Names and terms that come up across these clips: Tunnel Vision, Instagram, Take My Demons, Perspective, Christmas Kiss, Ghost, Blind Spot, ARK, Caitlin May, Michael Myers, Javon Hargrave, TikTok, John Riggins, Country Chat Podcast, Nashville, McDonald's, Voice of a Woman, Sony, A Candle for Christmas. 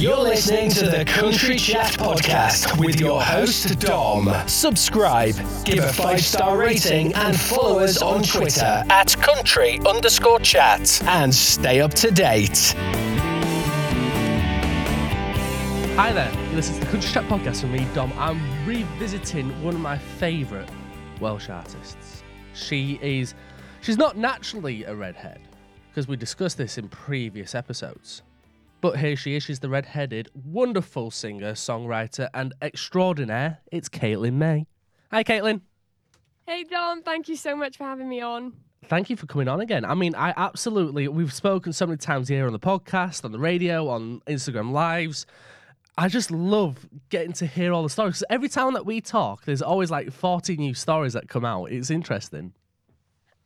You're listening to the Country Chat Podcast with your host, Dom. Subscribe, give a 5-star rating, and follow us on Twitter at country_chat and stay up to date. Hi there, you listen to the Country Chat Podcast with me, Dom. I'm revisiting one of my favourite Welsh artists. She's not naturally a redhead, because we discussed this in previous episodes. But here she is, she's the red-headed, wonderful singer, songwriter, and extraordinaire. It's Caitlin May. Hi, Caitlin. Hey, Dom. Thank you so much for having me on. Thank you for coming on again. I mean, we've spoken so many times here on the podcast, on the radio, on Instagram Lives. I just love getting to hear all the stories. 'Cause every time that we talk, there's always like 40 new stories that come out. It's interesting.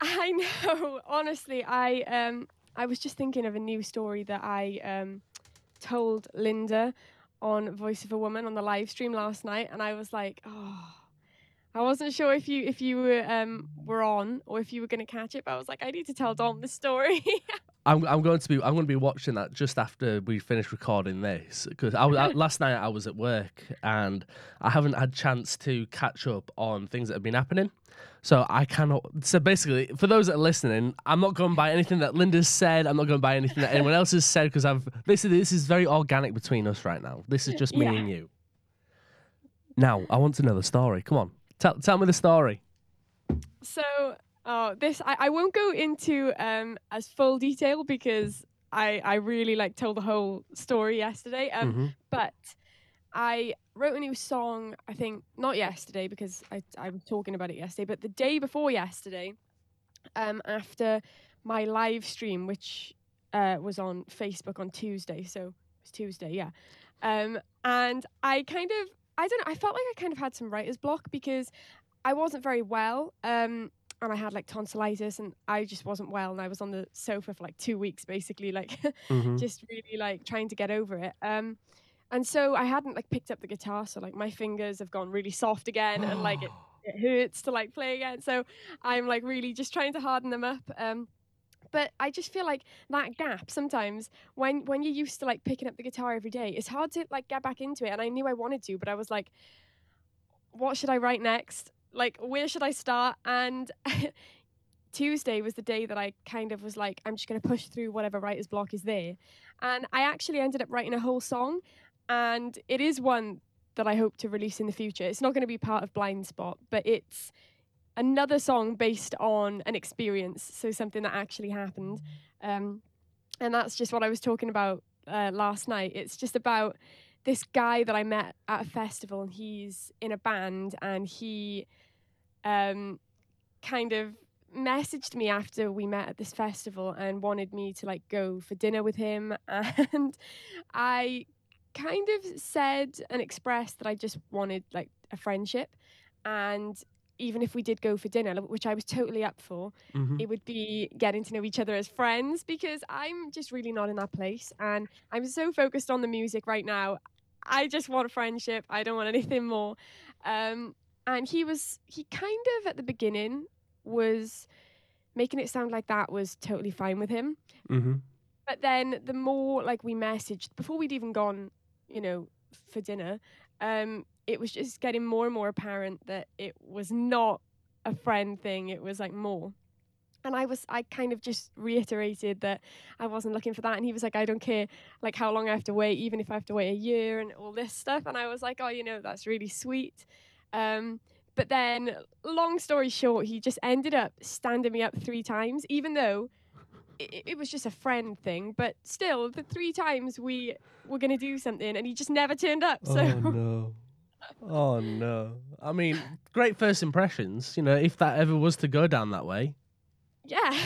I know. Honestly, I was just thinking of a new story that I told Linda on Voice of a Woman on the live stream last night, and I was like, oh, I wasn't sure if you were on or if you were going to catch it, but I was like, I need to tell Dom this story. I'm going to be watching that just after we finish recording this, because last night I was at work and I haven't had chance to catch up on things that have been happening. So basically, for those that are listening, I'm not going by anything that Linda's said. I'm not going by anything that anyone else has said, because this is very organic between us right now. This is just me and you. Now I want to know the story. Come on, tell me the story. So. Oh, I won't go into as full detail because I really told the whole story yesterday. But I wrote a new song, I think, not yesterday because I was talking about it yesterday, but the day before yesterday, after my live stream, which was on Facebook on Tuesday. So it was Tuesday, yeah. And I felt like I kind of had some writer's block because I wasn't very well. And I had tonsillitis and I just wasn't well, and I was on the sofa for 2 weeks basically, just really trying to get over it, and so I hadn't picked up the guitar, so my fingers have gone really soft again and it hurts to play again, so I'm really just trying to harden them up, but I just feel that gap sometimes when you're used to picking up the guitar every day, it's hard to get back into it, and I knew I wanted to, but I was what should I write next? Where should I start? And Tuesday was the day that I kind of was I'm just going to push through whatever writer's block is there. And I actually ended up writing a whole song. And it is one that I hope to release in the future. It's not going to be part of Blind Spot, but it's another song based on an experience. So something that actually happened. And that's just what I was talking about last night. It's just about this guy that I met at a festival, and he's in a band, and he kind of messaged me after we met at this festival and wanted me to go for dinner with him, and I kind of said and expressed that I just wanted a friendship, and even if we did go for dinner, which I was totally up for, it would be getting to know each other as friends, because I'm just really not in that place, and I'm so focused on the music right now. I just want a friendship. I don't want anything more. And he kind of at the beginning was making it sound like that was totally fine with him. Mm-hmm. But then the more we messaged before we'd even gone, for dinner, it was just getting more and more apparent that it was not a friend thing. It was more. And I kind of just reiterated that I wasn't looking for that. And he was like, I don't care, how long I have to wait, even if I have to wait a year and all this stuff. And I was like, oh, that's really sweet. But then, long story short, he just ended up standing me up 3 times, even though it was just a friend thing. But still, the 3 times we were going to do something, and he just never turned up. So. Oh, no. Oh, no. I mean, great first impressions, if that ever was to go down that way. Yeah.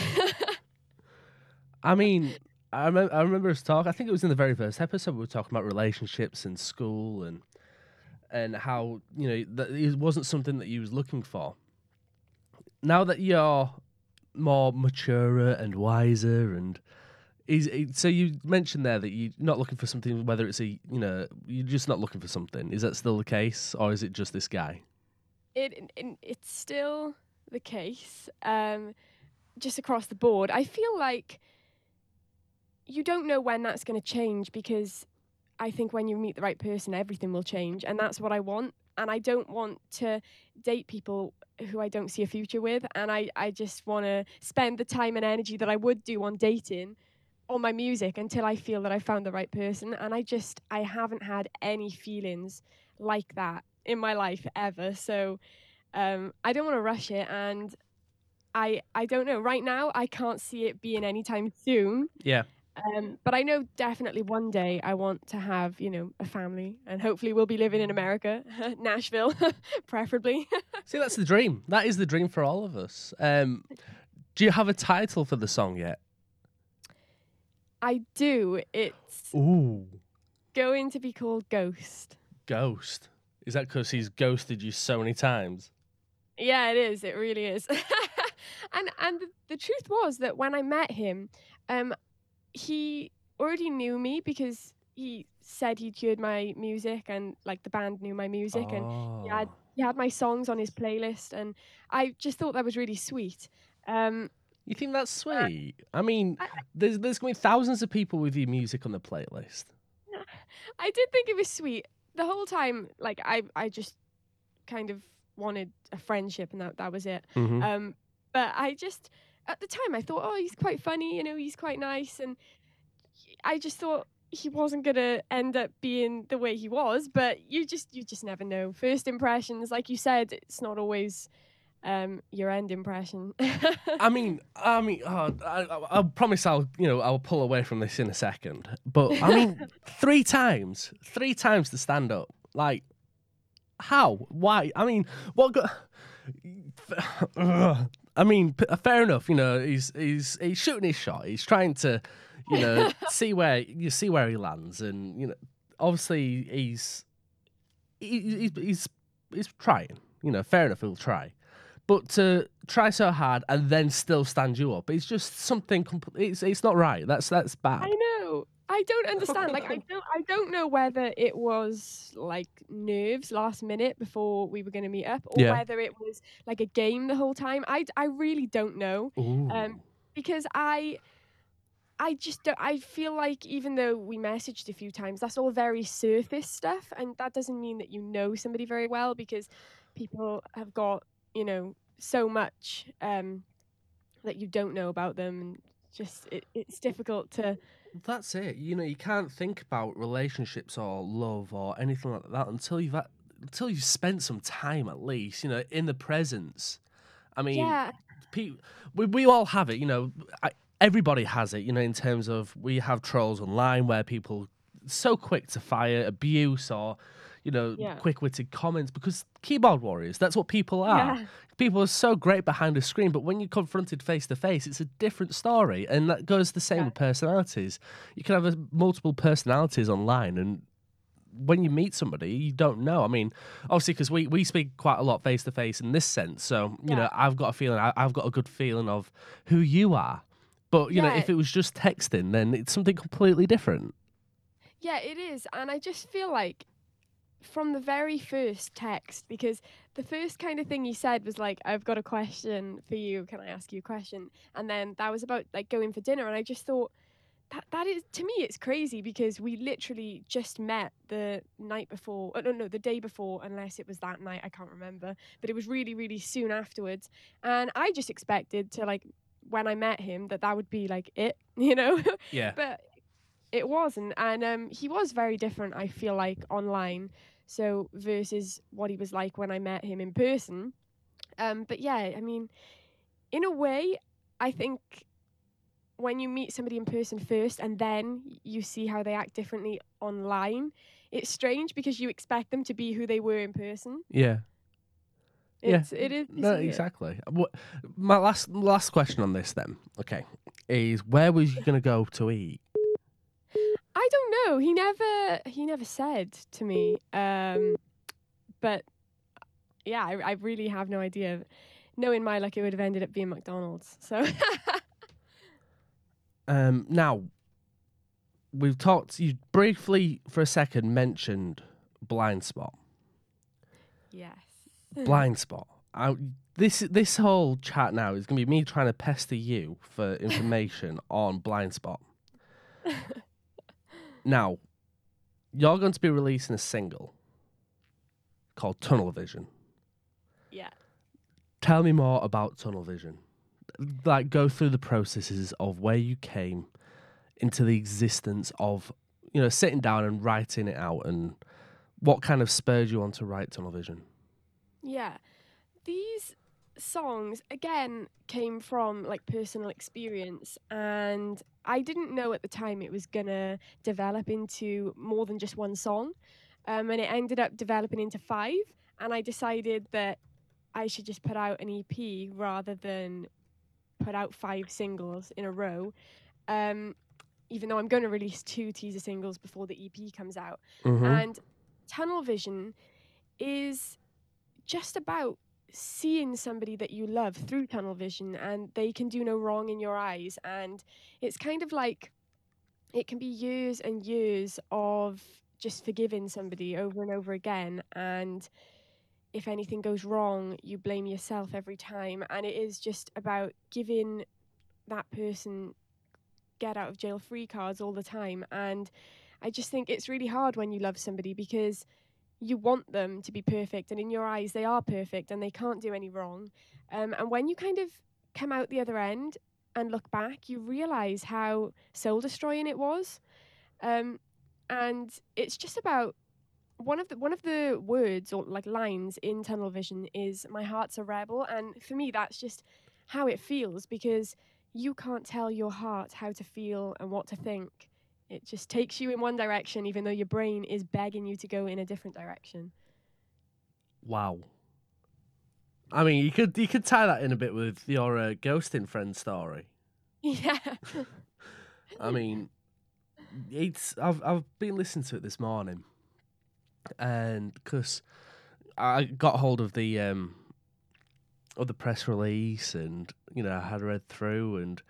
I mean, I remember us talk. I think it was in the very first episode, we were talking about relationships and school and how, that it wasn't something that you was looking for. Now that you're more mature and wiser and... So you mentioned there that you're not looking for something, whether it's you're just not looking for something. Is that still the case, or is it just this guy? It's still the case, just across the board. I feel you don't know when that's going to change, because I think when you meet the right person, everything will change. And that's what I want. And I don't want to date people who I don't see a future with. And I just want to spend the time and energy that I would do on dating on my music until I feel that I found the right person. And I haven't had any feelings like that in my life ever. So I don't want to rush it. And I don't know. Right now, I can't see it being anytime soon. Yeah. But I know definitely one day I want to have, a family, and hopefully we'll be living in America, Nashville, preferably. See, that's the dream. That is the dream for all of us. Do you have a title for the song yet? I do. It's going to be called Ghost. Ghost? Is that because he's ghosted you so many times? Yeah, it is. It really is. And the truth was that when I met him, he already knew me because he said he'd heard my music, and like the band knew my music and he had my songs on his playlist, and I just thought that was really sweet. You think that's sweet? I mean, there's going to be thousands of people with your music on the playlist. I did think it was sweet. The whole time, like I just kind of wanted a friendship, and that was it. Mm-hmm. But I just... At the time, I thought, he's quite funny, he's quite nice. And I just thought he wasn't going to end up being the way he was. But you just never know. First impressions, like you said, it's not always your end impression. I mean, I promise I'll pull away from this in a second. But, I mean, three times to stand up. Like, how? Why? I mean, what got... I mean, fair enough. He's shooting his shot. He's trying to, see where he lands, and obviously he's trying. Fair enough. He'll try, but to try so hard and then still stand you up, it's just something. It's not right. That's bad. I know. I don't understand. Like I don't know whether it was like nerves last minute before we were going to meet up, or whether it was like a game the whole time. I really don't know. Because I just don't. I feel like even though we messaged a few times, that's all very surface stuff, and that doesn't mean that somebody very well, because people have got so much that you don't know about them, and just it's difficult to. That's it. You can't think about relationships or love or anything like that until you've spent some time at least, in the presence. I mean, we all have it. Everybody has it. In terms of we have trolls online where people are so quick to fire abuse or quick-witted comments, because keyboard warriors. That's what people are. Yeah. People are so great behind a screen, but when you're confronted face-to-face, it's a different story, and that goes the same with personalities. You can have multiple personalities online, and when you meet somebody, you don't know. I mean, obviously, because we speak quite a lot face-to-face in this sense, so, I've got a feeling, I've got a good feeling of who you are. But, you know, if it was just texting, then it's something completely different. Yeah, it is, and I just feel like from the very first text, because the first kind of thing he said was like, I've got a question for you, can I ask you a question? And then that was about like going for dinner, and I just thought that is, to me, it's crazy, because we literally just met the day before, unless it was that night, I can't remember, but it was really, really soon afterwards, and I just expected to, like, when I met him, that would be like it, yeah. But it wasn't, and he was very different, I feel like, online, so versus what he was like when I met him in person. But yeah, I mean, in a way, I think when you meet somebody in person first and then you see how they act differently online, it's strange because you expect them to be who they were in person. Yeah. It is. No, exactly. My last question on this then, okay, is where was you going to go to eat? I don't know. He never said to me. But yeah, I really have no idea. Knowing my luck, it would have ended up being McDonald's. So now we've talked. You briefly for a second mentioned Blind Spot. Yes. Blind Spot. This whole chat now is going to be me trying to pester you for information on Blind Spot. Now, y'all going to be releasing a single called Tunnel Vision. Yeah. Tell me more about Tunnel Vision. Like, go through the processes of where you came into the existence of, you know, sitting down and writing it out, and what kind of spurred you on to write Tunnel Vision. Yeah. These songs, again, came from, like, personal experience, and I didn't know at the time it was going to develop into more than just one song, and it ended up developing into 5, and I decided that I should just put out an EP rather than put out 5 singles in a row, even though I'm going to release 2 teaser singles before the EP comes out. Mm-hmm. And Tunnel Vision is just about seeing somebody that you love through tunnel vision, and they can do no wrong in your eyes. And it's kind of like, it can be years and years of just forgiving somebody over and over again, and if anything goes wrong, you blame yourself every time. And it is just about giving that person get out of jail free cards all the time. And I just think it's really hard when you love somebody, because you want them to be perfect, and in your eyes they are perfect and they can't do any wrong. And when you kind of come out the other end and look back, you realise how soul-destroying it was. And it's just about, one of the words or like lines in Tunnel Vision is, "My heart's a rebel." And for me, that's just how it feels, because you can't tell your heart how to feel and what to think. It just takes you in one direction, even though your brain is begging you to go in a different direction. Wow. I mean, you could tie that in a bit with your ghosting friend story. Yeah. I mean, it's I've been listening to it this morning, and because I got hold of the press release, and you know I had read through and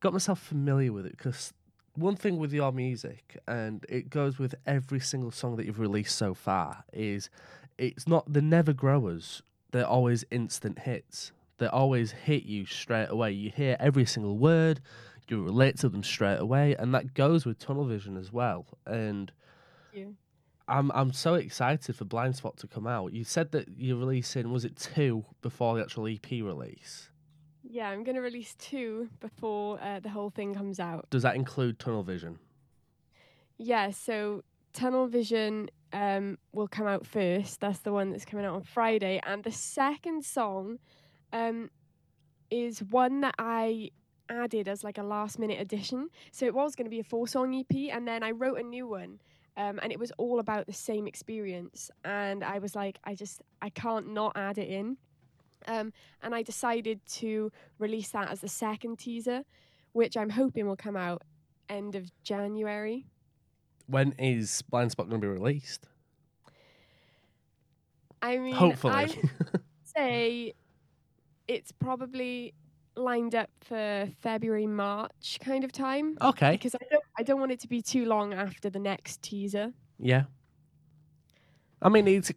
got myself familiar with it, because one thing with your music, and it goes with every single song that you've released so far, is it's not the never growers. They're always instant hits. They always hit you straight away. You hear every single word, you relate to them straight away, and that goes with Tunnel Vision as well. And yeah. I'm so excited for Blind Spot to come out. You said that you're releasing, was it 2 before the actual EP release? Yeah, I'm going to release 2 before the whole thing comes out. Does that include Tunnel Vision? Yeah, so Tunnel Vision will come out first. That's the one that's coming out on Friday. And the second song is one that I added as like a last-minute addition. So it was going to be a 4-song EP, and then I wrote a new one. And it was all about the same experience. And I was like, I can't not add it in. And I decided to release that as the second teaser, which I'm hoping will come out end of January. When is Blind Spot going to be released? I mean, hopefully. I would say it's probably lined up for February, March kind of time. Okay. Because I don't want it to be too long after the next teaser. Yeah. I mean, it's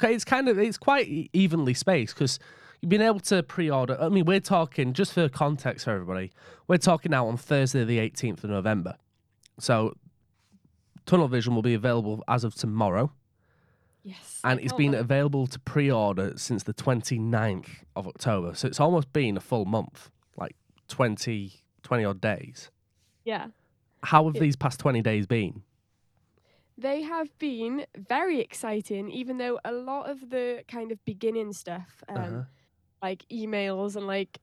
quite evenly spaced, because you've been able to pre-order. I mean, we're talking, just for context for everybody, we're talking now on Thursday the 18th of November. So Tunnel Vision will be available as of tomorrow. Yes. And it's been available to pre-order since the 29th of October. So it's almost been a full month, like 20-odd days. Yeah. How have these past 20 days been? They have been very exciting, even though a lot of the kind of beginning stuff... like emails and like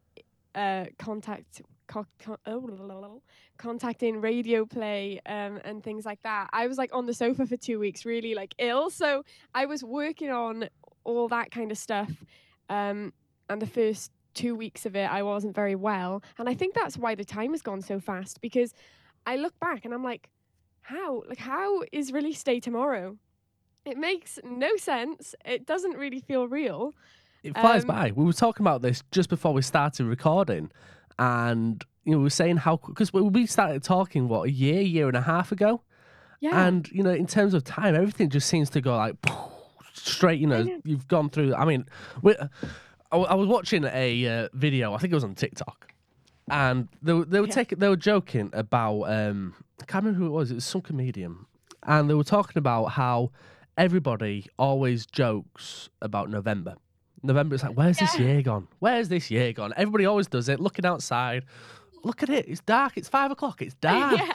contacting radio play and things like that. I was like on the sofa for 2 weeks, really like ill. So I was working on all that kind of stuff. And the first 2 weeks of it, I wasn't very well. And I think that's why the time has gone so fast, because I look back and I'm like, how? Like, how is release day tomorrow? It makes no sense. It doesn't really feel real. It flies by. We were talking about this just before we started recording, and you know we were saying how, because we started talking a year and a half ago, yeah. And you know in terms of time, everything just seems to go like straight. You know, you've gone through. I mean, I was watching a video. I think it was on TikTok, and they were joking about I can't remember who it was. It was some comedian, and they were talking about how everybody always jokes about November. It's like, where's this year gone? Where's this year gone? Everybody always does it, looking outside. Look at it. It's dark. It's 5 o'clock. It's dark. Yeah,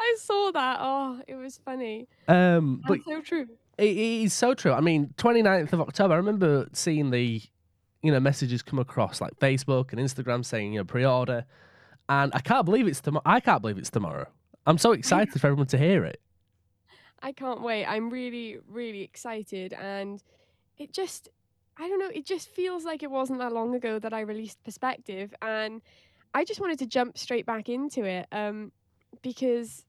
I saw that. Oh, it was funny. That's so true. It is so true. I mean, 29th of October, I remember seeing the, messages come across like Facebook and Instagram saying, pre-order. And I can't believe it's tomorrow. I'm so excited for everyone to hear it. I can't wait. I'm really, really excited. And it just, I don't know, it just feels like it wasn't that long ago that I released Perspective. And I just wanted to jump straight back into it because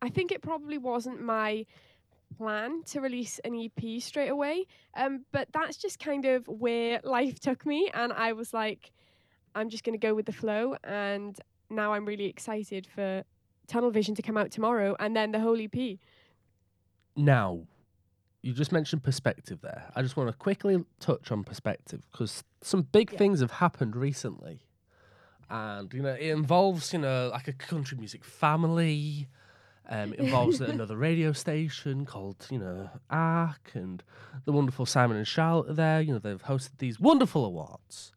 I think it probably wasn't my plan to release an EP straight away. But that's just kind of where life took me. And I was like, I'm just going to go with the flow. And now I'm really excited for Tunnel Vision to come out tomorrow and then the whole EP. Now, you just mentioned Perspective there. I just want to quickly touch on Perspective because some big things have happened recently. And, it involves, like a country music family. It involves another radio station called, ARK, and the wonderful Simon and Charlotte are there. They've hosted these wonderful awards.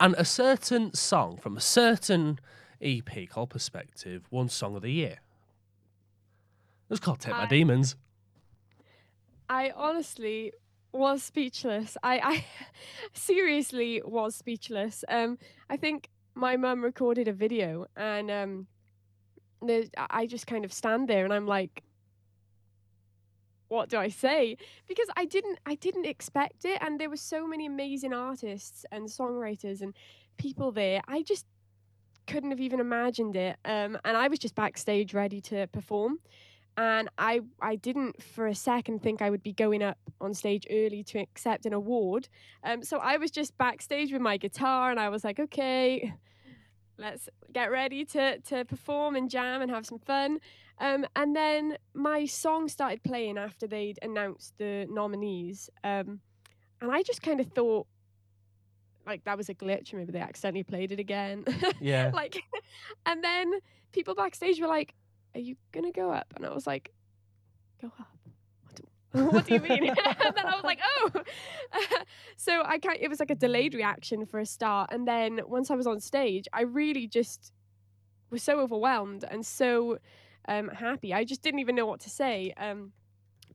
And a certain song from a certain EP called Perspective won Song of the Year. It was called Take My Demons. I honestly was speechless. I seriously was speechless. I think my mum recorded a video and I just kind of stand there and I'm like, what do I say? Because I didn't expect it. And there were so many amazing artists and songwriters and people there. I just couldn't have even imagined it. And I was just backstage ready to perform. And I didn't for a second think I would be going up on stage early to accept an award. So I was just backstage with my guitar and I was like, okay, let's get ready to perform and jam and have some fun. And then my song started playing after they'd announced the nominees. And I just kind of thought, like, that was a glitch. Maybe they accidentally played it again. Yeah. And then people backstage were like, are you going to go up? And I was like, go up? What do you mean? And then I was like, oh. So it was like a delayed reaction for a start. And then once I was on stage, I really just was so overwhelmed and so happy. I just didn't even know what to say.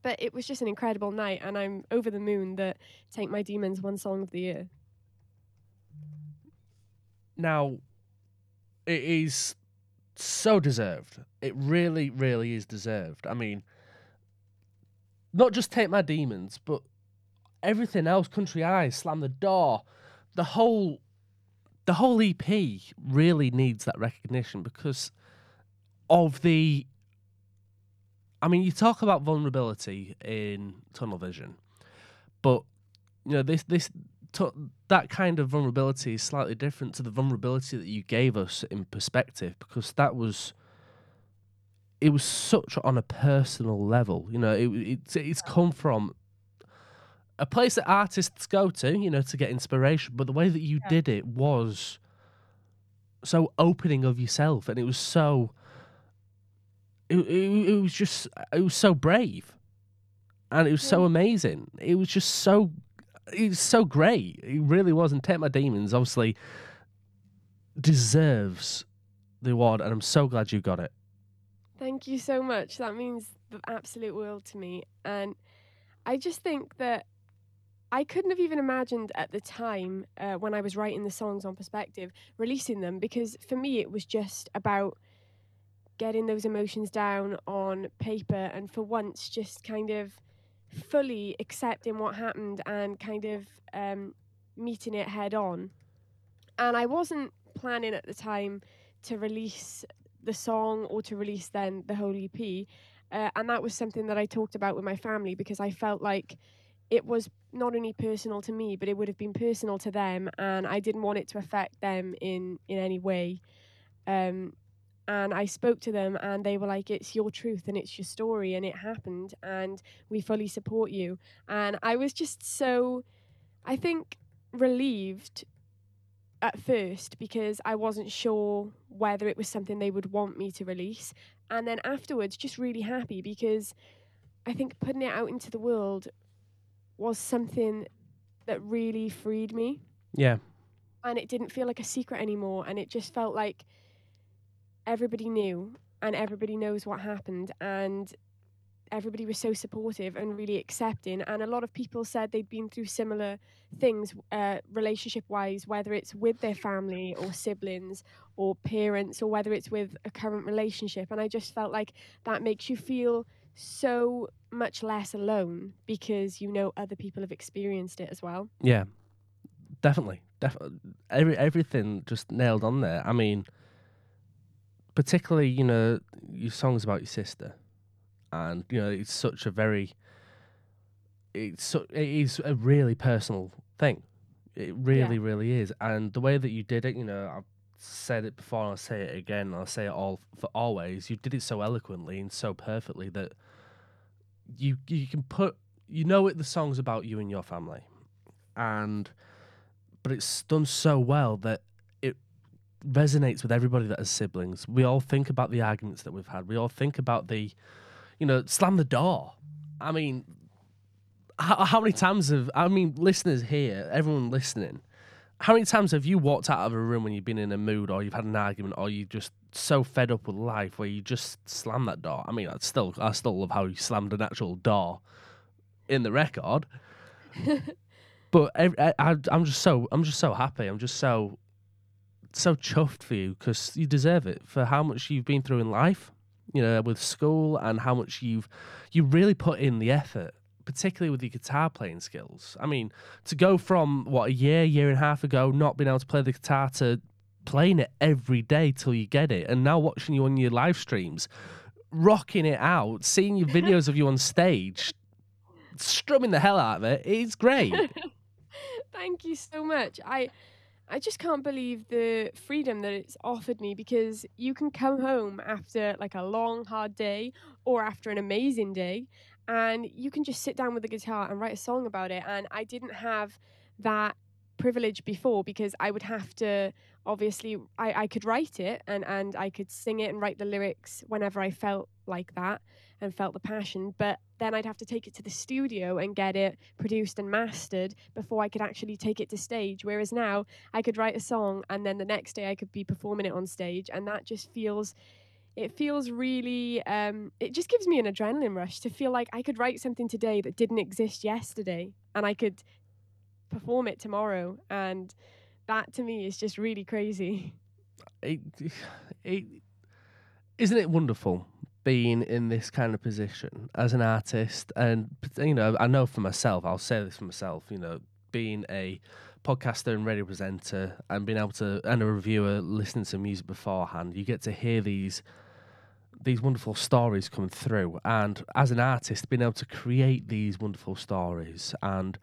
But it was just an incredible night. And I'm over the moon that Take My Demons won Song of the Year. Now, it is so deserved. It really, really is deserved. I mean, not just Take My Demons, but everything else, Country Eyes, Slam the Door, the whole EP really needs that recognition because of the... I mean, you talk about vulnerability in Tunnel Vision, but, that kind of vulnerability is slightly different to the vulnerability that you gave us in Perspective because that was... It was such on a personal level, It's come from a place that artists go to, to get inspiration. But the way that you did it was so opening of yourself, and it was so. It was just. It was so brave, and it was so amazing. It was just so. It was so great. It really was. And Take My Demons obviously deserves the award, and I'm so glad you got it. Thank you so much. That means the absolute world to me. And I just think that I couldn't have even imagined at the time when I was writing the songs on Perspective, releasing them, because for me it was just about getting those emotions down on paper and for once just kind of fully accepting what happened and kind of meeting it head on. And I wasn't planning at the time to release the song or to release then the whole EP. And that was something that I talked about with my family because I felt like it was not only personal to me, but it would have been personal to them. And I didn't want it to affect them in any way. And I spoke to them and they were like, it's your truth and it's your story and it happened and we fully support you. And I was just so, I think, relieved at first because I wasn't sure whether it was something they would want me to release. And then afterwards, just really happy because I think putting it out into the world was something that really freed me. Yeah. And it didn't feel like a secret anymore. And it just felt like everybody knew and everybody knows what happened. And everybody was so supportive and really accepting. And a lot of people said they'd been through similar things, relationship-wise, whether it's with their family or siblings or parents or whether it's with a current relationship. And I just felt like that makes you feel so much less alone because you know other people have experienced it as well. Yeah, definitely. Everything just nailed on there. I mean, particularly, you know, your songs about your sister. And, you know, it is a really personal thing. It really, really is. And the way that you did it, you know, I've said it before and I'll say it again and I'll say it all for always. You did it so eloquently and so perfectly that you can put, you know, it, the song's about you and your family. But it's done so well that it resonates with everybody that has siblings. We all think about the arguments that we've had. We all think about the... You know, slam the door. I mean, how many times have... I mean, listeners here, everyone listening, how many times have you walked out of a room when you've been in a mood or you've had an argument or you're just so fed up with life where you just slam that door? I mean, I still love how you slammed an actual door in the record. But I'm just so happy. I'm just so chuffed for you because you deserve it for how much you've been through in life. You know, with school and how much you really put in the effort, particularly with your guitar playing skills. I mean, to go from, what, a year and a half ago, not being able to play the guitar to playing it every day till you get it, and now watching you on your live streams, rocking it out, seeing your videos of you on stage, strumming the hell out of it, it's great. Thank you so much. I just can't believe the freedom that it's offered me because you can come home after like a long, hard day or after an amazing day and you can just sit down with the guitar and write a song about it. And I didn't have that privilege before because I would have to, obviously, I could write it and I could sing it and write the lyrics whenever I felt like that and felt the passion. But then I'd have to take it to the studio and get it produced and mastered before I could actually take it to stage. Whereas now I could write a song and then the next day I could be performing it on stage. And that just feels really, it just gives me an adrenaline rush to feel like I could write something today that didn't exist yesterday and I could perform it tomorrow. And that to me is just really crazy. Isn't it wonderful? Being in this kind of position as an artist, and you know, I know for myself, I'll say this for myself, you know, being a podcaster and radio presenter and being able to, and a reviewer, listening to music beforehand, you get to hear these wonderful stories coming through, and as an artist, being able to create these wonderful stories, and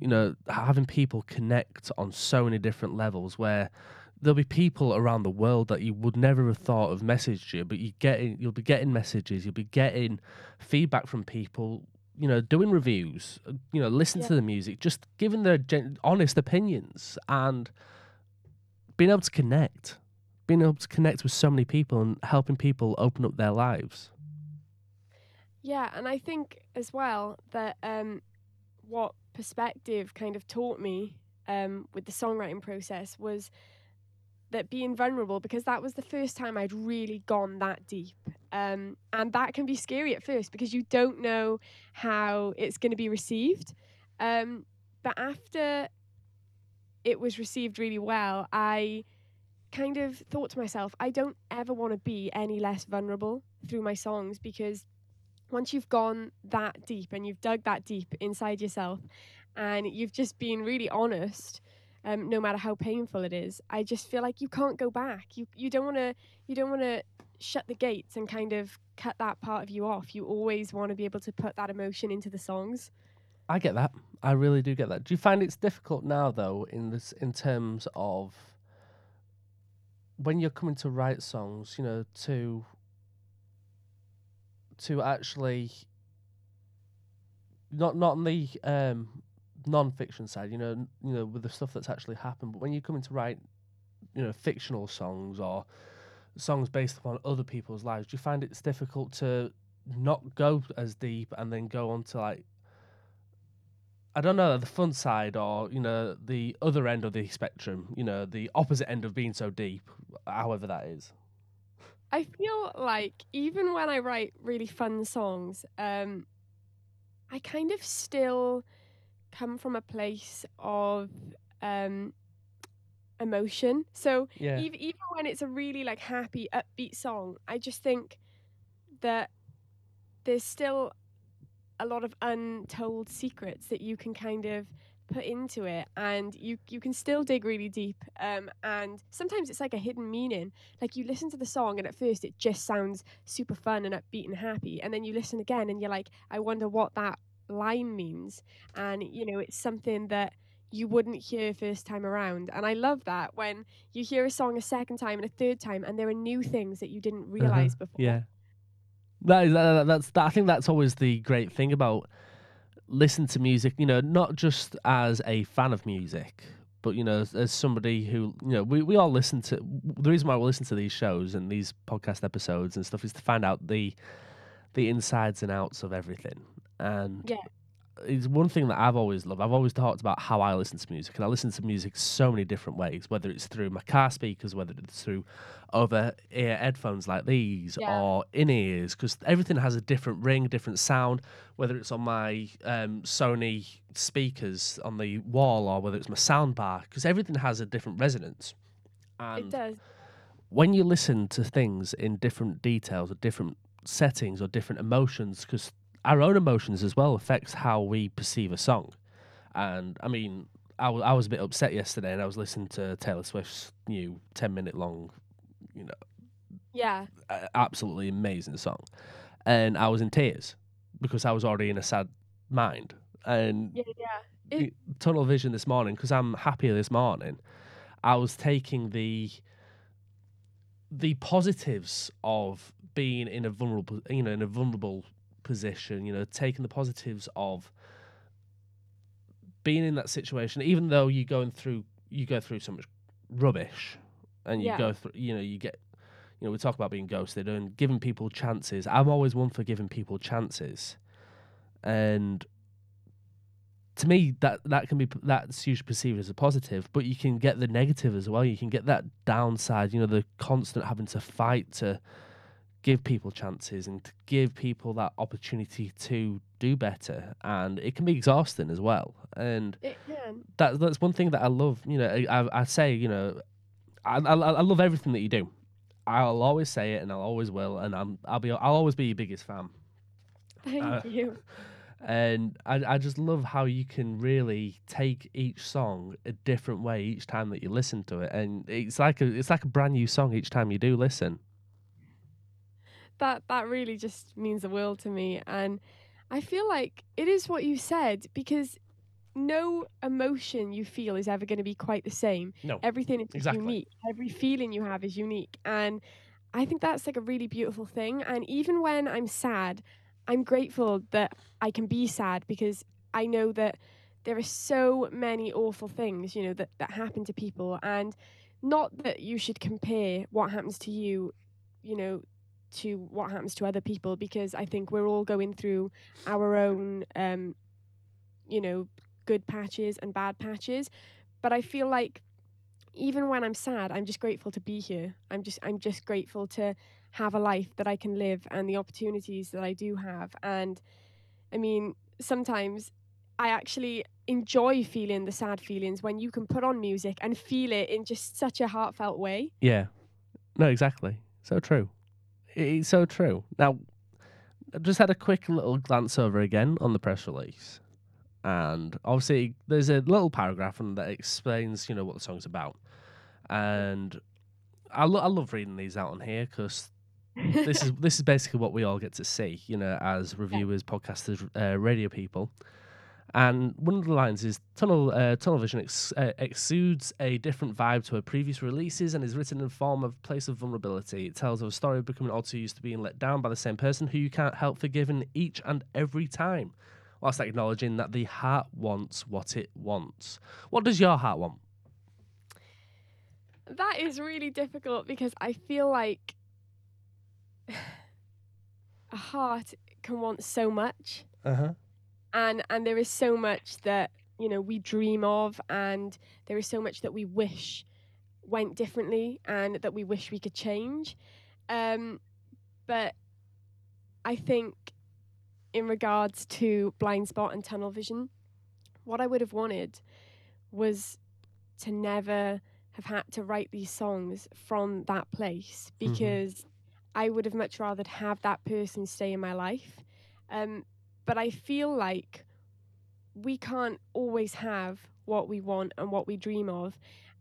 you know, having people connect on so many different levels where there'll be people around the world that you would never have thought of messaged you, but you'll be getting messages, you'll be getting feedback from people, you know, doing reviews, you know, listening to the music, just giving their honest opinions and being able to connect with so many people and helping people open up their lives. Yeah, and I think as well that what Perspective kind of taught me with the songwriting process was that being vulnerable, because that was the first time I'd really gone that deep. And that can be scary at first because you don't know how it's going to be received. But after it was received really well, I kind of thought to myself, I don't ever want to be any less vulnerable through my songs, because once you've gone that deep and you've dug that deep inside yourself and you've just been really honest, no matter how painful it is, I just feel like you can't go back. You don't want to shut the gates and kind of cut that part of you off. You always want to be able to put that emotion into the songs. I get that. I really do get that. Do you find it's difficult now though in terms of when you're coming to write songs, you know, to actually not on the non-fiction side, you know, with the stuff that's actually happened, but when you come in to write, you know, fictional songs or songs based upon other people's lives, do you find it's difficult to not go as deep and then go on to, like, I don't know, the fun side, or, you know, the other end of the spectrum, you know, the opposite end of being so deep, however that is. I feel like even when I write really fun songs, I kind of still come from a place of emotion. So yeah. even when it's a really, like, happy, upbeat song, I just think that there's still a lot of untold secrets that you can kind of put into it, and you can still dig really deep, and sometimes it's like a hidden meaning. Like, you listen to the song and at first it just sounds super fun and upbeat and happy, and then you listen again and you're like, I wonder what that line means, and, you know, it's something that you wouldn't hear first time around. And I love that when you hear a song a second time and a third time and there are new things that you didn't realize before. Yeah. I think that's always the great thing about listen to music, you know, not just as a fan of music, but, you know, as somebody who, you know, we all listen to. The reason why we listen to these shows and these podcast episodes and stuff is to find out the insides and outs of everything. And yeah. It's one thing that I've always loved. I've always talked about how I listen to music, and I listen to music so many different ways, whether it's through my car speakers, whether it's through over-ear headphones like these, yeah. or in-ears, because everything has a different ring, different sound, whether it's on my Sony speakers on the wall or whether it's my sound bar, because everything has a different resonance. And it does. When you listen to things in different details or different settings or different emotions, because our own emotions as well affects how we perceive a song. And I mean, I was a bit upset yesterday, and I was listening to Taylor Swift's new 10-minute long, you know, absolutely amazing song, and I was in tears because I was already in a sad mind. And Tunnel Vision this morning, because I'm happier this morning, I was taking the positives of being in a vulnerable, you know, in a vulnerable position, you know, taking the positives of being in that situation, even though you go through so much rubbish, and you go through, you know, you get, you know, we talk about being ghosted and giving people chances. I'm always one for giving people chances, and to me that's usually perceived as a positive, but you can get the negative as well. You can get that downside, you know, the constant having to fight to give people chances and to give people that opportunity to do better, and it can be exhausting as well. And that's one thing that I love. You know, I say, you know, I love everything that you do. I'll always say it, and I'll always will, and I'll always be your biggest fan. Thank you. And I just love how you can really take each song a different way each time that you listen to it, and it's like a brand new song each time you do listen. That really just means the world to me. And I feel like it is what you said, because no emotion you feel is ever going to be quite the same. No. Everything is unique. Every feeling you have is unique. And I think that's like a really beautiful thing. And even when I'm sad, I'm grateful that I can be sad, because I know that there are so many awful things, you know, that happen to people. And not that you should compare what happens to you, you know, to what happens to other people, because I think we're all going through our own, you know, good patches and bad patches. But I feel like even when I'm sad, I'm just grateful to be here. I'm just grateful to have a life that I can live and the opportunities that I do have. And I mean, sometimes I actually enjoy feeling the sad feelings when you can put on music and feel it in just such a heartfelt way. Yeah, no, exactly. So true. It's so true. Now, I just had a quick little glance over again on the press release. And obviously, there's a little paragraph on that explains, you know, what the song's about. And I love reading these out on here, because this is basically what we all get to see, you know, as reviewers, podcasters, radio people. And one of the lines is, Tunnel Vision exudes a different vibe to her previous releases and is written in form of place of vulnerability. It tells of a story of becoming all too used to being let down by the same person who you can't help forgiving each and every time, whilst acknowledging that the heart wants what it wants. What does your heart want? That is really difficult, because I feel like a heart can want so much. Uh-huh. And there is so much that, you know, we dream of, and there is so much that we wish went differently and that we wish we could change. But I think in regards to Blind Spot and Tunnel Vision, what I would have wanted was to never have had to write these songs from that place, because I would have much rather have that person stay in my life. But I feel like we can't always have what we want and what we dream of.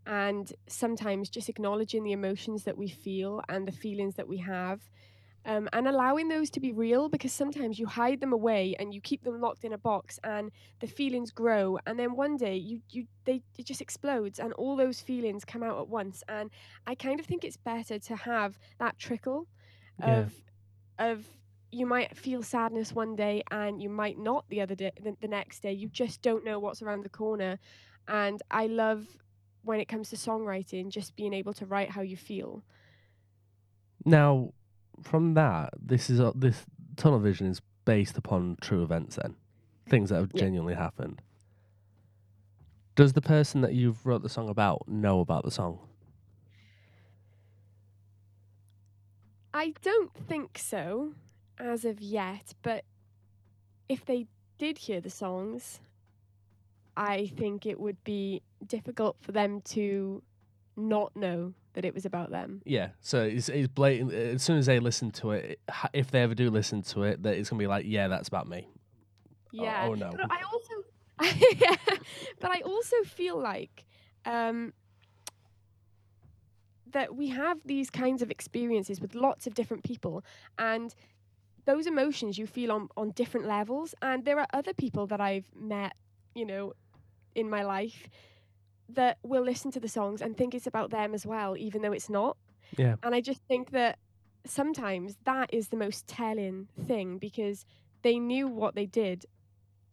And sometimes just acknowledging the emotions that we feel and the feelings that we have, and allowing those to be real, because sometimes you hide them away and you keep them locked in a box and the feelings grow. And then one day it just explodes and all those feelings come out at once. And I kind of think it's better to have that trickle of you might feel sadness one day and you might not the other day, the next day. You just don't know what's around the corner. And I love, when it comes to songwriting, just being able to write how you feel. Now, from that, this Tunnel Vision is based upon true events then, things that have genuinely happened. Does the person that you've wrote the song about know about the song? I don't think so, as of yet, but if they did hear the songs, I think it would be difficult for them to not know that it was about them. Yeah, so it's blatant. As soon as they listen to it, if they ever do listen to it, that it's going to be like, yeah, that's about me. Yeah. Oh no. But I also, but I also feel like that we have these kinds of experiences with lots of different people, and those emotions you feel on different levels. And there are other people that I've met, you know, in my life that will listen to the songs and think it's about them as well, even though it's not. Yeah. And I just think that sometimes that is the most telling thing, because they knew what they did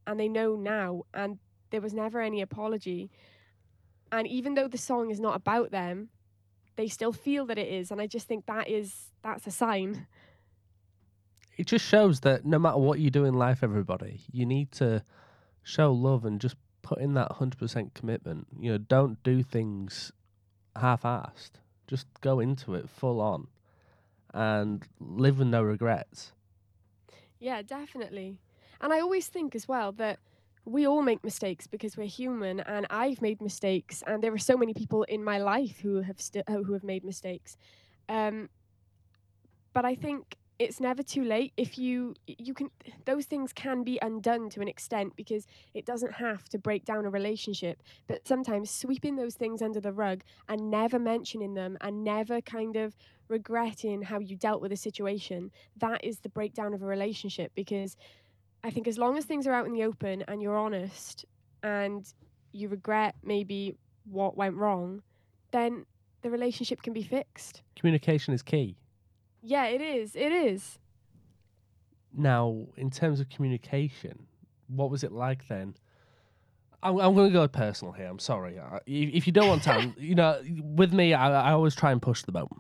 and they know now, and there was never any apology. And even though the song is not about them, they still feel that it is. And I just think that's a sign. It just shows that no matter what you do in life, everybody, you need to show love and just put in that 100% commitment. You know, don't do things half-assed. Just go into it full on and live with no regrets. Yeah, definitely. And I always think as well that we all make mistakes because we're human, and I've made mistakes, and there are so many people in my life who have made mistakes. But I think it's never too late. If you can, those things can be undone to an extent, because it doesn't have to break down a relationship. But sometimes sweeping those things under the rug and never mentioning them and never kind of regretting how you dealt with a situation, that is the breakdown of a relationship. Because I think as long as things are out in the open and you're honest and you regret maybe what went wrong, then the relationship can be fixed. Communication is key. Yeah, it is. It is. Now, in terms of communication, what was it like then? I'm going to go personal here. I'm sorry. If you don't want to, you know, with me, I always try and push the boat.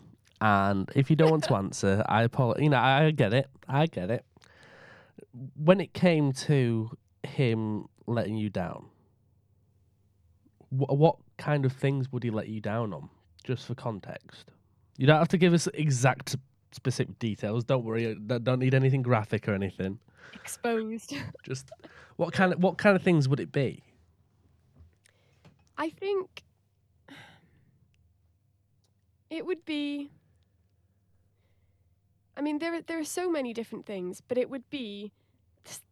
And if you don't want to answer, I apologize. You know, I get it. When it came to him letting you down, what kind of things would he let you down on? Just for context. You don't have to give us exact specific details. Don't worry. I don't need anything graphic or anything. Exposed. Just what kind of things would it be? I think it would be, I mean, there are so many different things, but it would be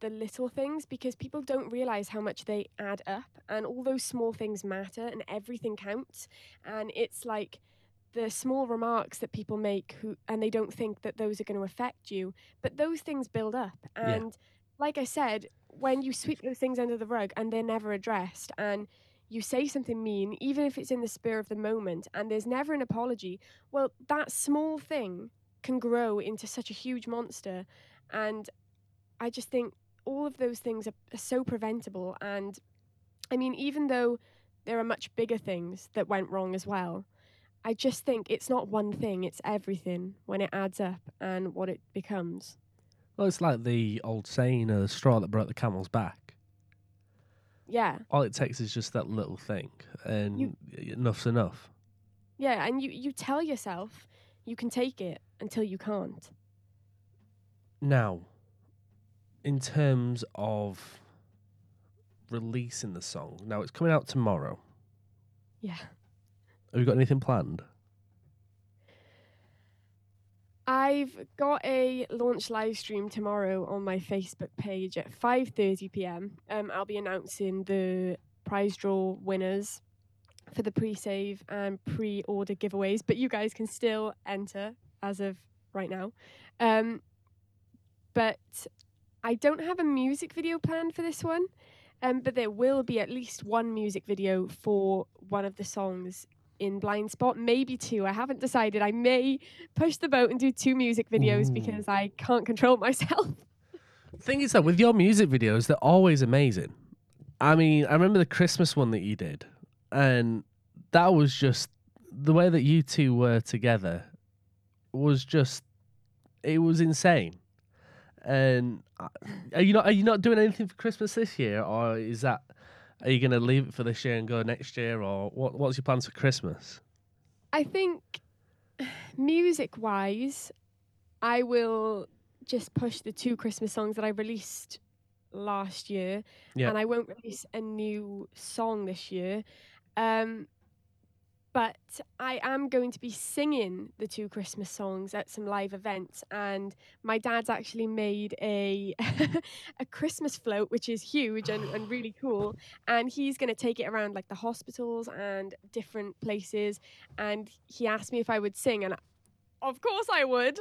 the little things, because people don't realize how much they add up, and all those small things matter, and everything counts. And it's like the small remarks that people make, and they don't think that those are going to affect you, but those things build up. And like I said, when you sweep those things under the rug and they're never addressed, and you say something mean, even if it's in the spur of the moment, and there's never an apology, well, that small thing can grow into such a huge monster. And I just think all of those things are so preventable. And I mean, even though there are much bigger things that went wrong as well, I just think it's not one thing, it's everything when it adds up and what it becomes. Well, it's like the old saying, the straw that broke the camel's back. Yeah. All it takes is just that little thing, and enough's enough. Yeah, and you tell yourself you can take it until you can't. Now, in terms of releasing the song, now it's coming out tomorrow. Yeah. Have you got anything planned? I've got a launch live stream tomorrow on my Facebook page at 5:30 p.m. I'll be announcing the prize draw winners for the pre-save and pre-order giveaways, but you guys can still enter as of right now. But I don't have a music video planned for this one, but there will be at least one music video for one of the songs in Blind Spot, maybe two. I haven't decided. I may push the boat and do two music videos because I can't control myself. The thing is that with your music videos, they're always amazing. I mean, I remember the Christmas one that you did, and that was just the way that you two were together was just, it was insane. And are you not doing anything for Christmas this year, or is that? Are you going to leave it for this year and go next year, or what's your plans for Christmas? I think music-wise, I will just push the two Christmas songs that I released last year, and I won't release a new song this year. But I am going to be singing the two Christmas songs at some live events. And my dad's actually made a Christmas float, which is huge and really cool. And he's going to take it around like the hospitals and different places. And he asked me if I would sing. And of course I would.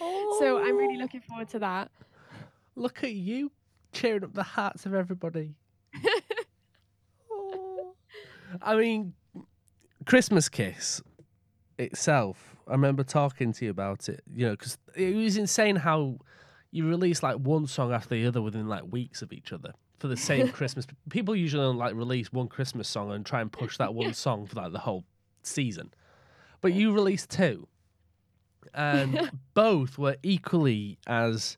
Oh. So I'm really looking forward to that. Look at you cheering up the hearts of everybody. Oh. I mean... Christmas Kiss itself, I remember talking to you about it, you know, because it was insane how you release like one song after the other within like weeks of each other for the same Christmas. People usually don't like release one Christmas song and try and push that one song for like the whole season. But you released two, and both were equally as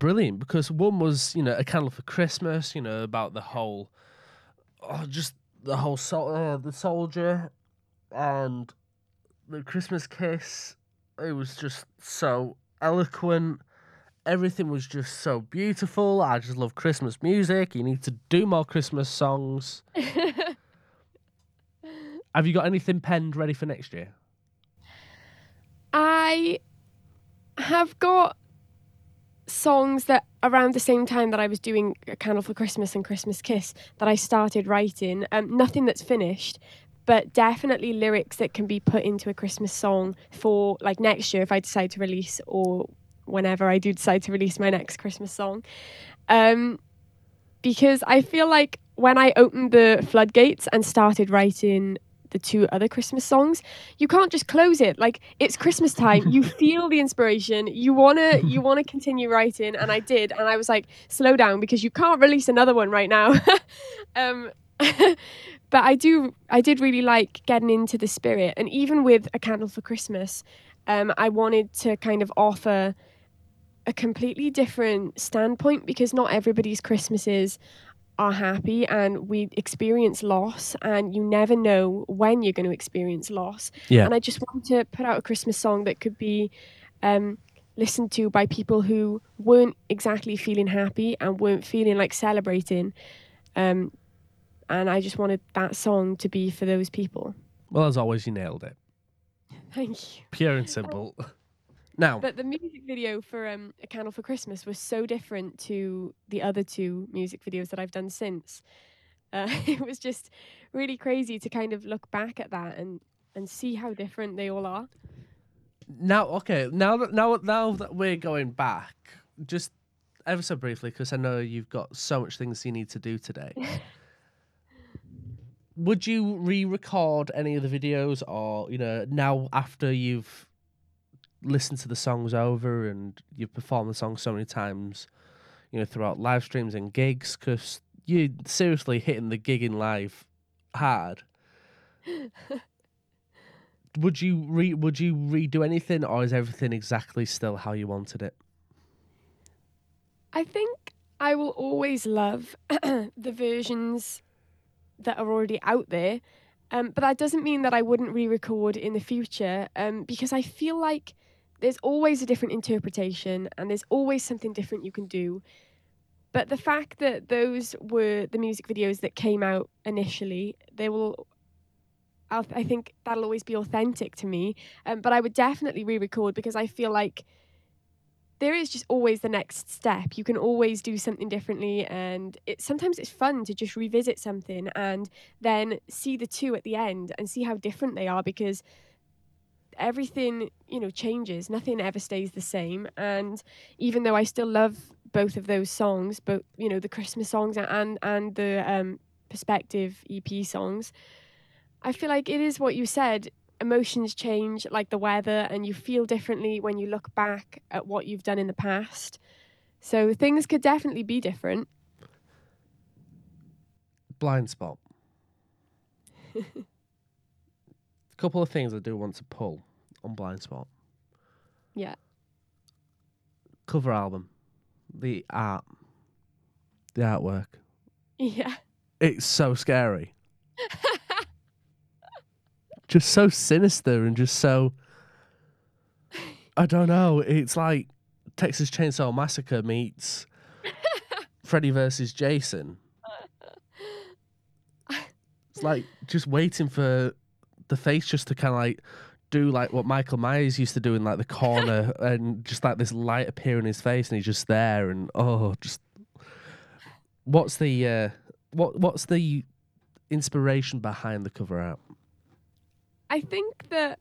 brilliant, because one was, you know, A Candle for Christmas, you know, about the whole, the soldier, and the Christmas Kiss. It was just so eloquent. Everything was just so beautiful. I just love Christmas music. You need to do more Christmas songs. Have you got anything penned ready for next year? I have got songs that around the same time that I was doing A Candle for Christmas and Christmas Kiss that I started writing. Nothing that's finished, but definitely lyrics that can be put into a Christmas song for like next year if I decide to release, or whenever I do decide to release my next Christmas song. Because I feel like when I opened the floodgates and started writing the two other Christmas songs, you can't just close it. Like, it's Christmas time, you feel the inspiration, you wanna continue writing, and I did, and I was like, slow down, because you can't release another one right now. But I did really like getting into the spirit, and even with A Candle for Christmas, I wanted to kind of offer a completely different standpoint, because not everybody's Christmases are happy, and we experience loss, and you never know when you're going to experience loss. Yeah. And I just wanted to put out a Christmas song that could be listened to by people who weren't exactly feeling happy and weren't feeling like celebrating. And I just wanted that song to be for those people. Well, as always, you nailed it. Thank you. Pure and simple. Now. But the music video for A Candle for Christmas was so different to the other two music videos that I've done since. It was just really crazy to kind of look back at that and see how different they all are. Now that we're going back, just ever so briefly, because I know you've got so much things you need to do today. Would you re-record any of the videos, or, you know, now after you've listen to the songs over and you've performed the song so many times, you know, throughout live streams and gigs, because you're seriously hitting the gigging live hard. Would you redo anything, or is everything exactly still how you wanted it? I think I will always love the versions that are already out there. But that doesn't mean that I wouldn't re-record in the future, because I feel like there's always a different interpretation and there's always something different you can do. But the fact that those were the music videos that came out initially, they will... I think that'll always be authentic to me. But I would definitely re-record because I feel like there is just always the next step. You can always do something differently, and sometimes it's fun to just revisit something and then see the two at the end and see how different they are, because everything, you know, changes. Nothing ever stays the same. And even though I still love both of those songs, both, you know, the Christmas songs and the Perspective EP songs, I feel like it is what you said. Emotions change like the weather, and you feel differently when you look back at what you've done in the past. So things could definitely be different. Blind spot. A couple of things I do want to pull on blind spot. Yeah. Cover album. The art. The artwork. Yeah. It's so scary. Just so sinister and just so, I don't know. It's like Texas Chainsaw Massacre meets Freddy versus Jason. It's like just waiting for the face just to kind of like do like what Michael Myers used to do in like the corner, and just like this light appear in his face and he's just there. And oh, just what's the what's the inspiration behind the cover art? I think that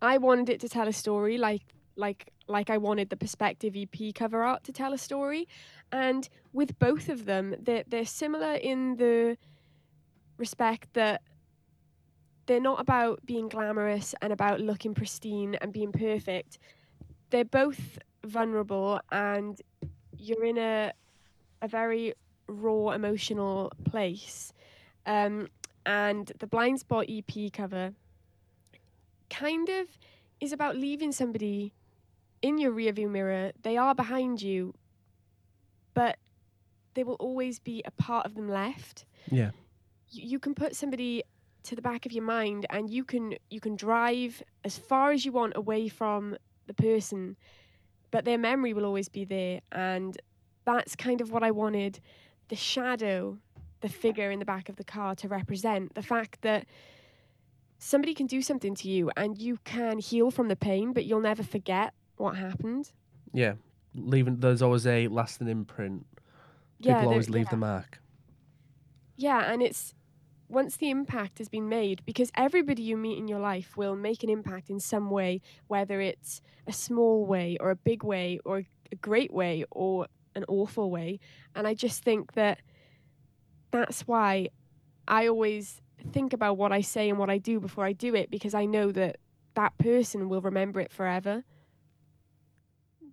I wanted it to tell a story, like I wanted the Perspective EP cover art to tell a story. And with both of them, they're similar in the respect that they're not about being glamorous and about looking pristine and being perfect. They're both vulnerable, and you're in a very raw, emotional place. And the Blind Spot EP cover kind of is about leaving somebody in your rearview mirror. They are behind you, but there will always be a part of them left. Yeah. You can put somebody to the back of your mind, and you can drive as far as you want away from the person, but their memory will always be there. And that's kind of what I wanted the shadow, the figure in the back of the car, to represent the fact that somebody can do something to you and you can heal from the pain, but you'll never forget what happened. Yeah. There's always a lasting imprint. People always leave the mark. Yeah, and it's once the impact has been made, because everybody you meet in your life will make an impact in some way, whether it's a small way or a big way or a great way or an awful way. And I just think that that's why I always think about what I say and what I do before I do it, because I know that that person will remember it forever.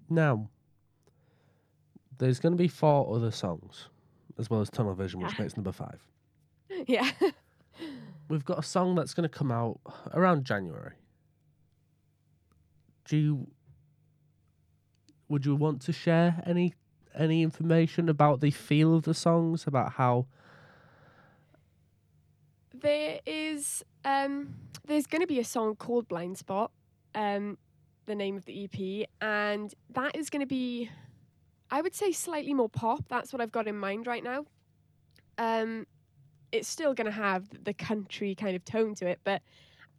Now, there's going to be 4 other songs, as well as Tunnel Vision, which makes number 5. Yeah. We've got a song that's going to come out around January. Would you want to share any information about the feel of the songs, about how... There's going to be a song called Blind Spot, the name of the EP, and that is going to be, I would say, slightly more pop. That's what I've got in mind right now. It's still going to have the country kind of tone to it, but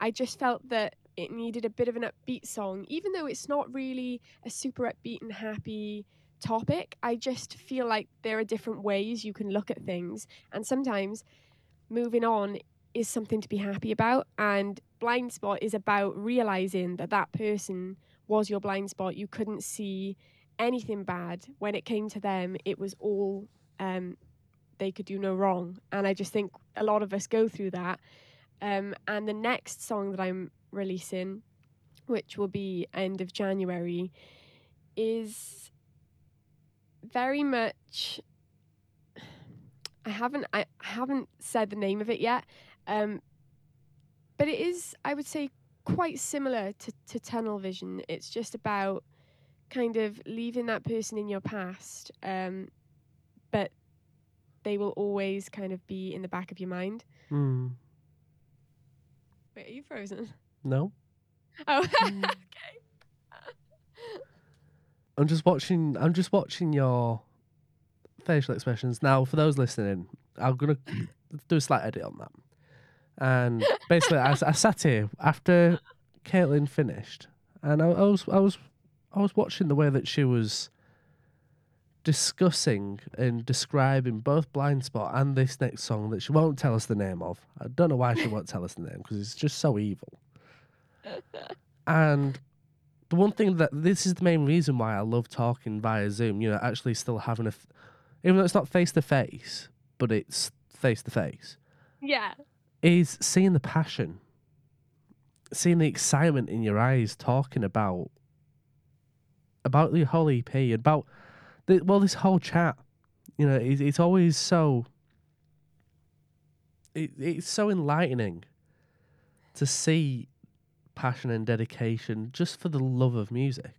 I just felt that it needed a bit of an upbeat song, even though it's not really a super upbeat and happy topic. I just feel like there are different ways you can look at things, and sometimes moving on is something to be happy about. And Blind Spot is about realizing that that person was your blind spot. You couldn't see anything bad when it came to them. It was all they could do no wrong, and I just think a lot of us go through that. And the next song that I'm releasing, which will be end of January, is very much, I haven't said the name of it yet, but it is, I would say, quite similar to Tunnel Vision. It's just about kind of leaving that person in your past, but they will always kind of be in the back of your mind. Mm. Wait, are you frozen? No. Oh, okay. I'm just watching your facial expressions. Now, for those listening, I'm going to do a slight edit on that. And basically, I sat here after Caitlin finished, and I was watching the way that she was discussing and describing both Blind Spot and this next song that she won't tell us the name of. I don't know why she won't tell us the name, because it's just so evil. And the one thing that, this is the main reason why I love talking via Zoom, you know, actually still having a, even though it's not face-to-face, but it's face-to-face. Yeah. Is seeing the passion, seeing the excitement in your eyes, talking about the whole EP, about, the, well, this whole chat, you know, it's always so, it's so enlightening to see passion and dedication just for the love of music.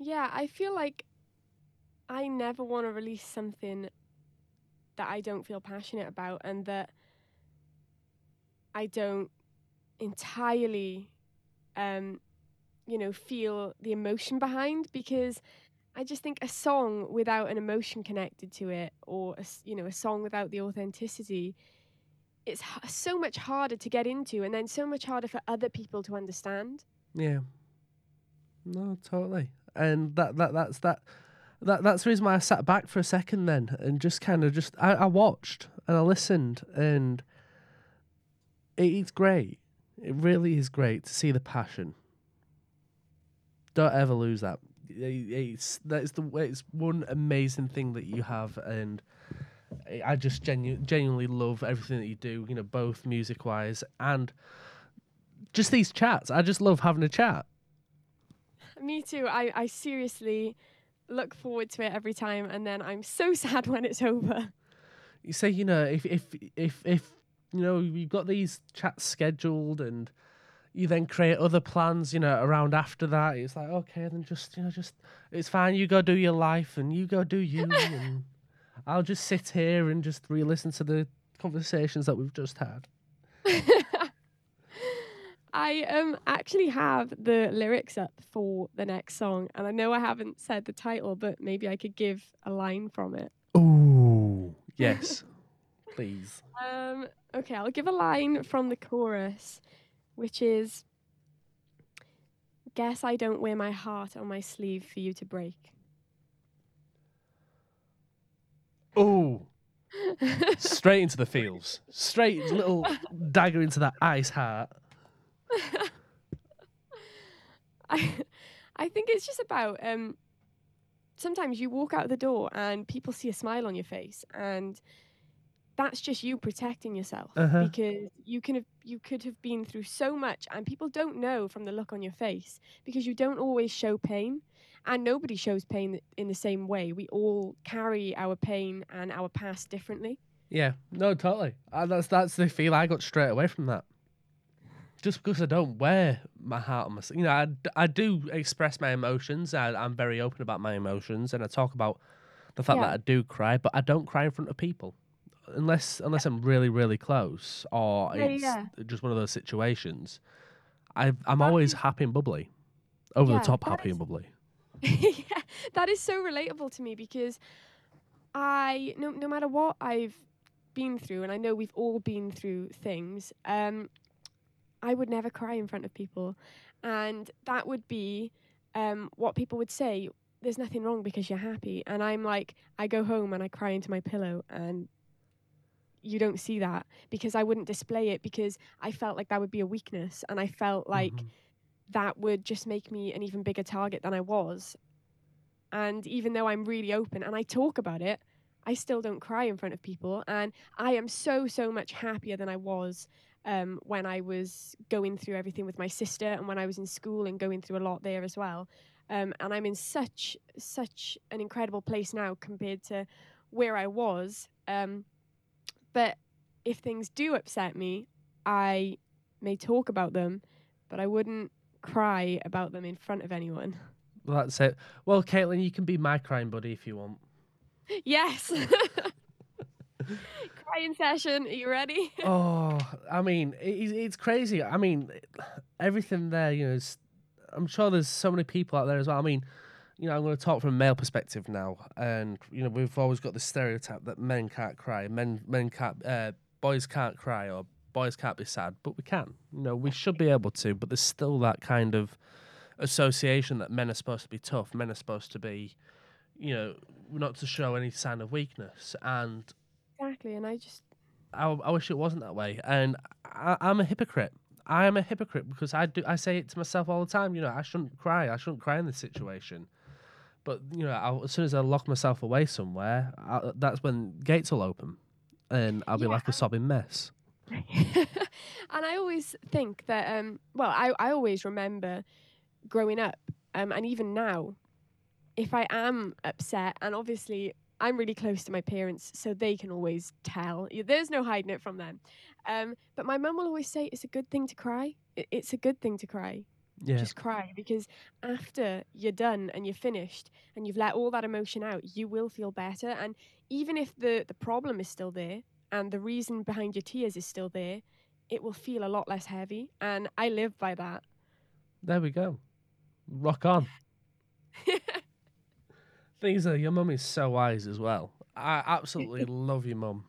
Yeah, I feel like I never want to release something that I don't feel passionate about and that I don't entirely, you know, feel the emotion behind, because I just think a song without an emotion connected to it, or, you know, a song without the authenticity, it's so much harder to get into, and then so much harder for other people to understand. Yeah. No, totally. And that's the reason why I sat back for a second then, and just kind of just, I watched and I listened, and it's great. It really is great to see the passion. Don't ever lose that. It's one amazing thing that you have, and I just genuinely love everything that you do, you know, both music-wise and just these chats. I just love having a chat. Me too. I seriously look forward to it every time, and then I'm so sad when it's over. You say, you know, if you know, you've got these chats scheduled and you then create other plans, you know, around after that, it's like, okay, then just, you know, just, it's fine, you go do your life and you go do you and I'll just sit here and just re-listen to the conversations that we've just had. I actually have the lyrics up for the next song, and I know I haven't said the title, but maybe I could give a line from it. Ooh, yes. Please. Okay, I'll give a line from the chorus, which is, guess I don't wear my heart on my sleeve for you to break. Oh, straight into the feels. Straight little dagger into that ice heart. I think it's just about, sometimes you walk out the door and people see a smile on your face, and that's just you protecting yourself, because you could have been through so much, and people don't know from the look on your face, because you don't always show pain, and nobody shows pain in the same way. We all carry our pain and our past differently. Yeah, no, totally. That's the feel I got straight away from that. Just because I don't wear my heart on my sleeve, you know, I do express my emotions. I'm very open about my emotions, and I talk about the fact that I do cry, but I don't cry in front of people unless I'm really, really close, or it's just one of those situations. I'm always happy and bubbly, over the top happy and bubbly. Yeah, that is so relatable to me, because I no matter what I've been through, and I know we've all been through things. I would never cry in front of people. And that would be what people would say, there's nothing wrong because you're happy. And I'm like, I go home and I cry into my pillow, and you don't see that, because I wouldn't display it, because I felt like that would be a weakness. And I felt like that would just make me an even bigger target than I was. And even though I'm really open and I talk about it, I still don't cry in front of people. And I am so much happier than I was when I was going through everything with my sister, and when I was in school and going through a lot there as well. And I'm in such an incredible place now compared to where I was. But if things do upset me, I may talk about them, but I wouldn't cry about them in front of anyone. Well, that's it. Well, Caitlin, you can be my crying buddy if you want. Yes. Crying session. Are you ready? Oh, I mean, it's crazy. I mean, everything there, you know, I'm sure there's so many people out there as well. I mean, you know, I'm going to talk from a male perspective now. And, you know, we've always got the stereotype that men can't cry. Men can't, boys can't cry, or boys can't be sad, but we can. You know, we should be able to, but there's still that kind of association that men are supposed to be tough. Men are supposed to be, you know, not to show any sign of weakness. And exactly, and I wish it wasn't that way. And I'm a hypocrite. I am a hypocrite because I say it to myself all the time. You know, I shouldn't cry. I shouldn't cry in this situation. But you know, as soon as I lock myself away somewhere, that's when gates will open, and I'll be like a sobbing mess. And I always think that. I always remember growing up, and even now, if I am upset, and obviously I'm really close to my parents, so they can always tell. There's no hiding it from them. But my mum will always say, it's a good thing to cry. It's a good thing to cry. Yeah. Just cry, because after you're done and you're finished and you've let all that emotion out, you will feel better. And even if the problem is still there and the reason behind your tears is still there, it will feel a lot less heavy. And I live by that. There we go. Rock on. Things are, your mum is so wise as well. I absolutely love your mum,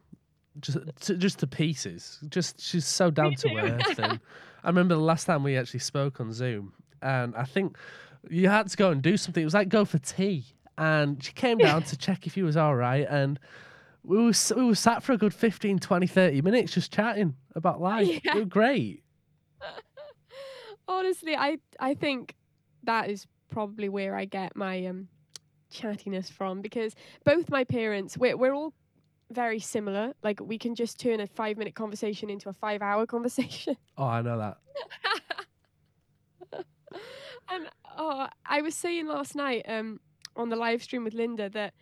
just to pieces. Just she's so down to earth. And I remember the last time we actually spoke on Zoom, and I think you had to go and do something. It was like go for tea, and she came down to check if you was all right. And we were sat for a good 15, 20, 30 minutes just chatting about life. Yeah. It was great. Honestly, I think that is probably where I get my chattiness from, because both my parents, we're all very similar. Like, we can just turn a 5-minute conversation into a 5-hour conversation. Oh, I know that. And I was saying last night on the live stream with Linda that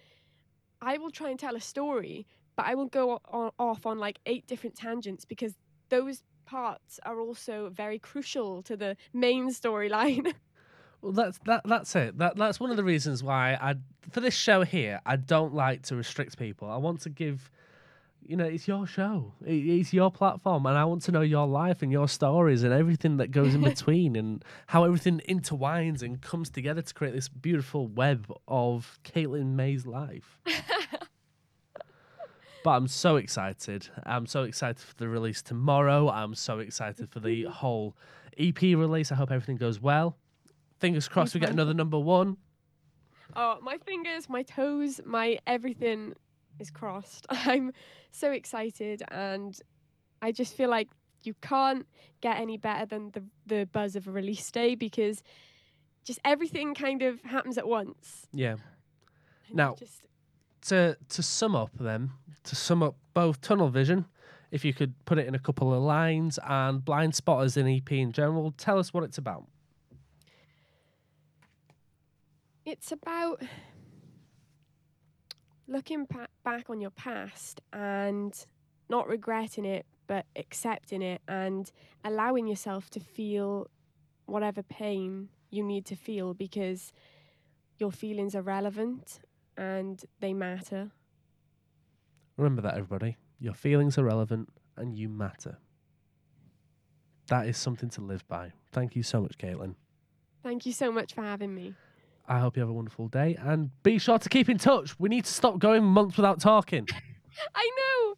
I will try and tell a story, but I will go off on like 8 different tangents, because those parts are also very crucial to the main storyline. Well, that's it. That's one of the reasons why for this show here, I don't like to restrict people. I want to give, you know, it's your show. It's your platform, and I want to know your life and your stories and everything that goes in between and how everything intertwines and comes together to create this beautiful web of Caitlin May's life. But I'm so excited. I'm so excited for the release tomorrow. I'm so excited for the whole EP release. I hope everything goes well. Fingers crossed we get another number one. Oh, my fingers, my toes, my everything is crossed. I'm so excited, and I just feel like you can't get any better than the buzz of a release day, because just everything kind of happens at once. Yeah. Now, to sum up both Tunnel Vision, if you could put it in a couple of lines, and Blind Spot as an EP in general, tell us what it's about. It's about looking back on your past and not regretting it, but accepting it and allowing yourself to feel whatever pain you need to feel, because your feelings are relevant and they matter. Remember that, everybody. Your feelings are relevant and you matter. That is something to live by. Thank you so much, Caitlin. Thank you so much for having me. I hope you have a wonderful day, and be sure to keep in touch. We need to stop going months without talking. I know.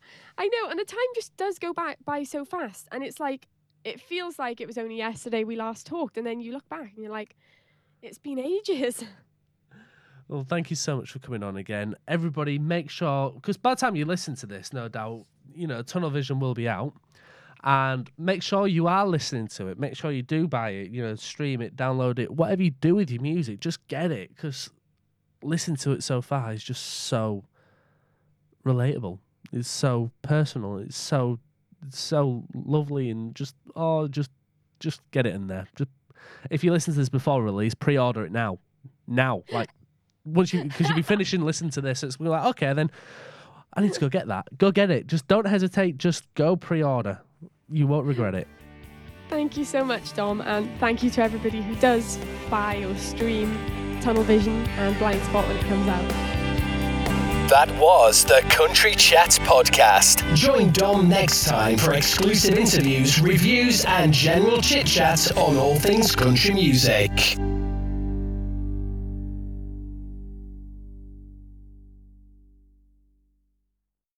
And the time just does go by so fast. And it's like, it feels like it was only yesterday we last talked. And then you look back and you're like, it's been ages. Well, thank you so much for coming on again. Everybody, make sure, because by the time you listen to this, no doubt, you know, Tunnel Vision will be out. And make sure you are listening to it. Make sure you do buy it, you know, stream it, download it. Whatever you do with your music, just get it, because listening to it so far is just so relatable. It's so personal. It's so lovely, and just get it in there. Just, if you listen to this before release, pre-order it now. Now, like, once you, because you'll be finishing listening to this, it's going to be like, okay, then I need to go get that. Go get it. Just don't hesitate. Just go pre-order. You won't regret it. Thank you so much, Dom, and thank you to everybody who does buy or stream Tunnel Vision and Blind Spot when it comes out. That was the Country Chat Podcast. Join Dom next time for exclusive interviews, reviews, and general chit-chat on all things country music.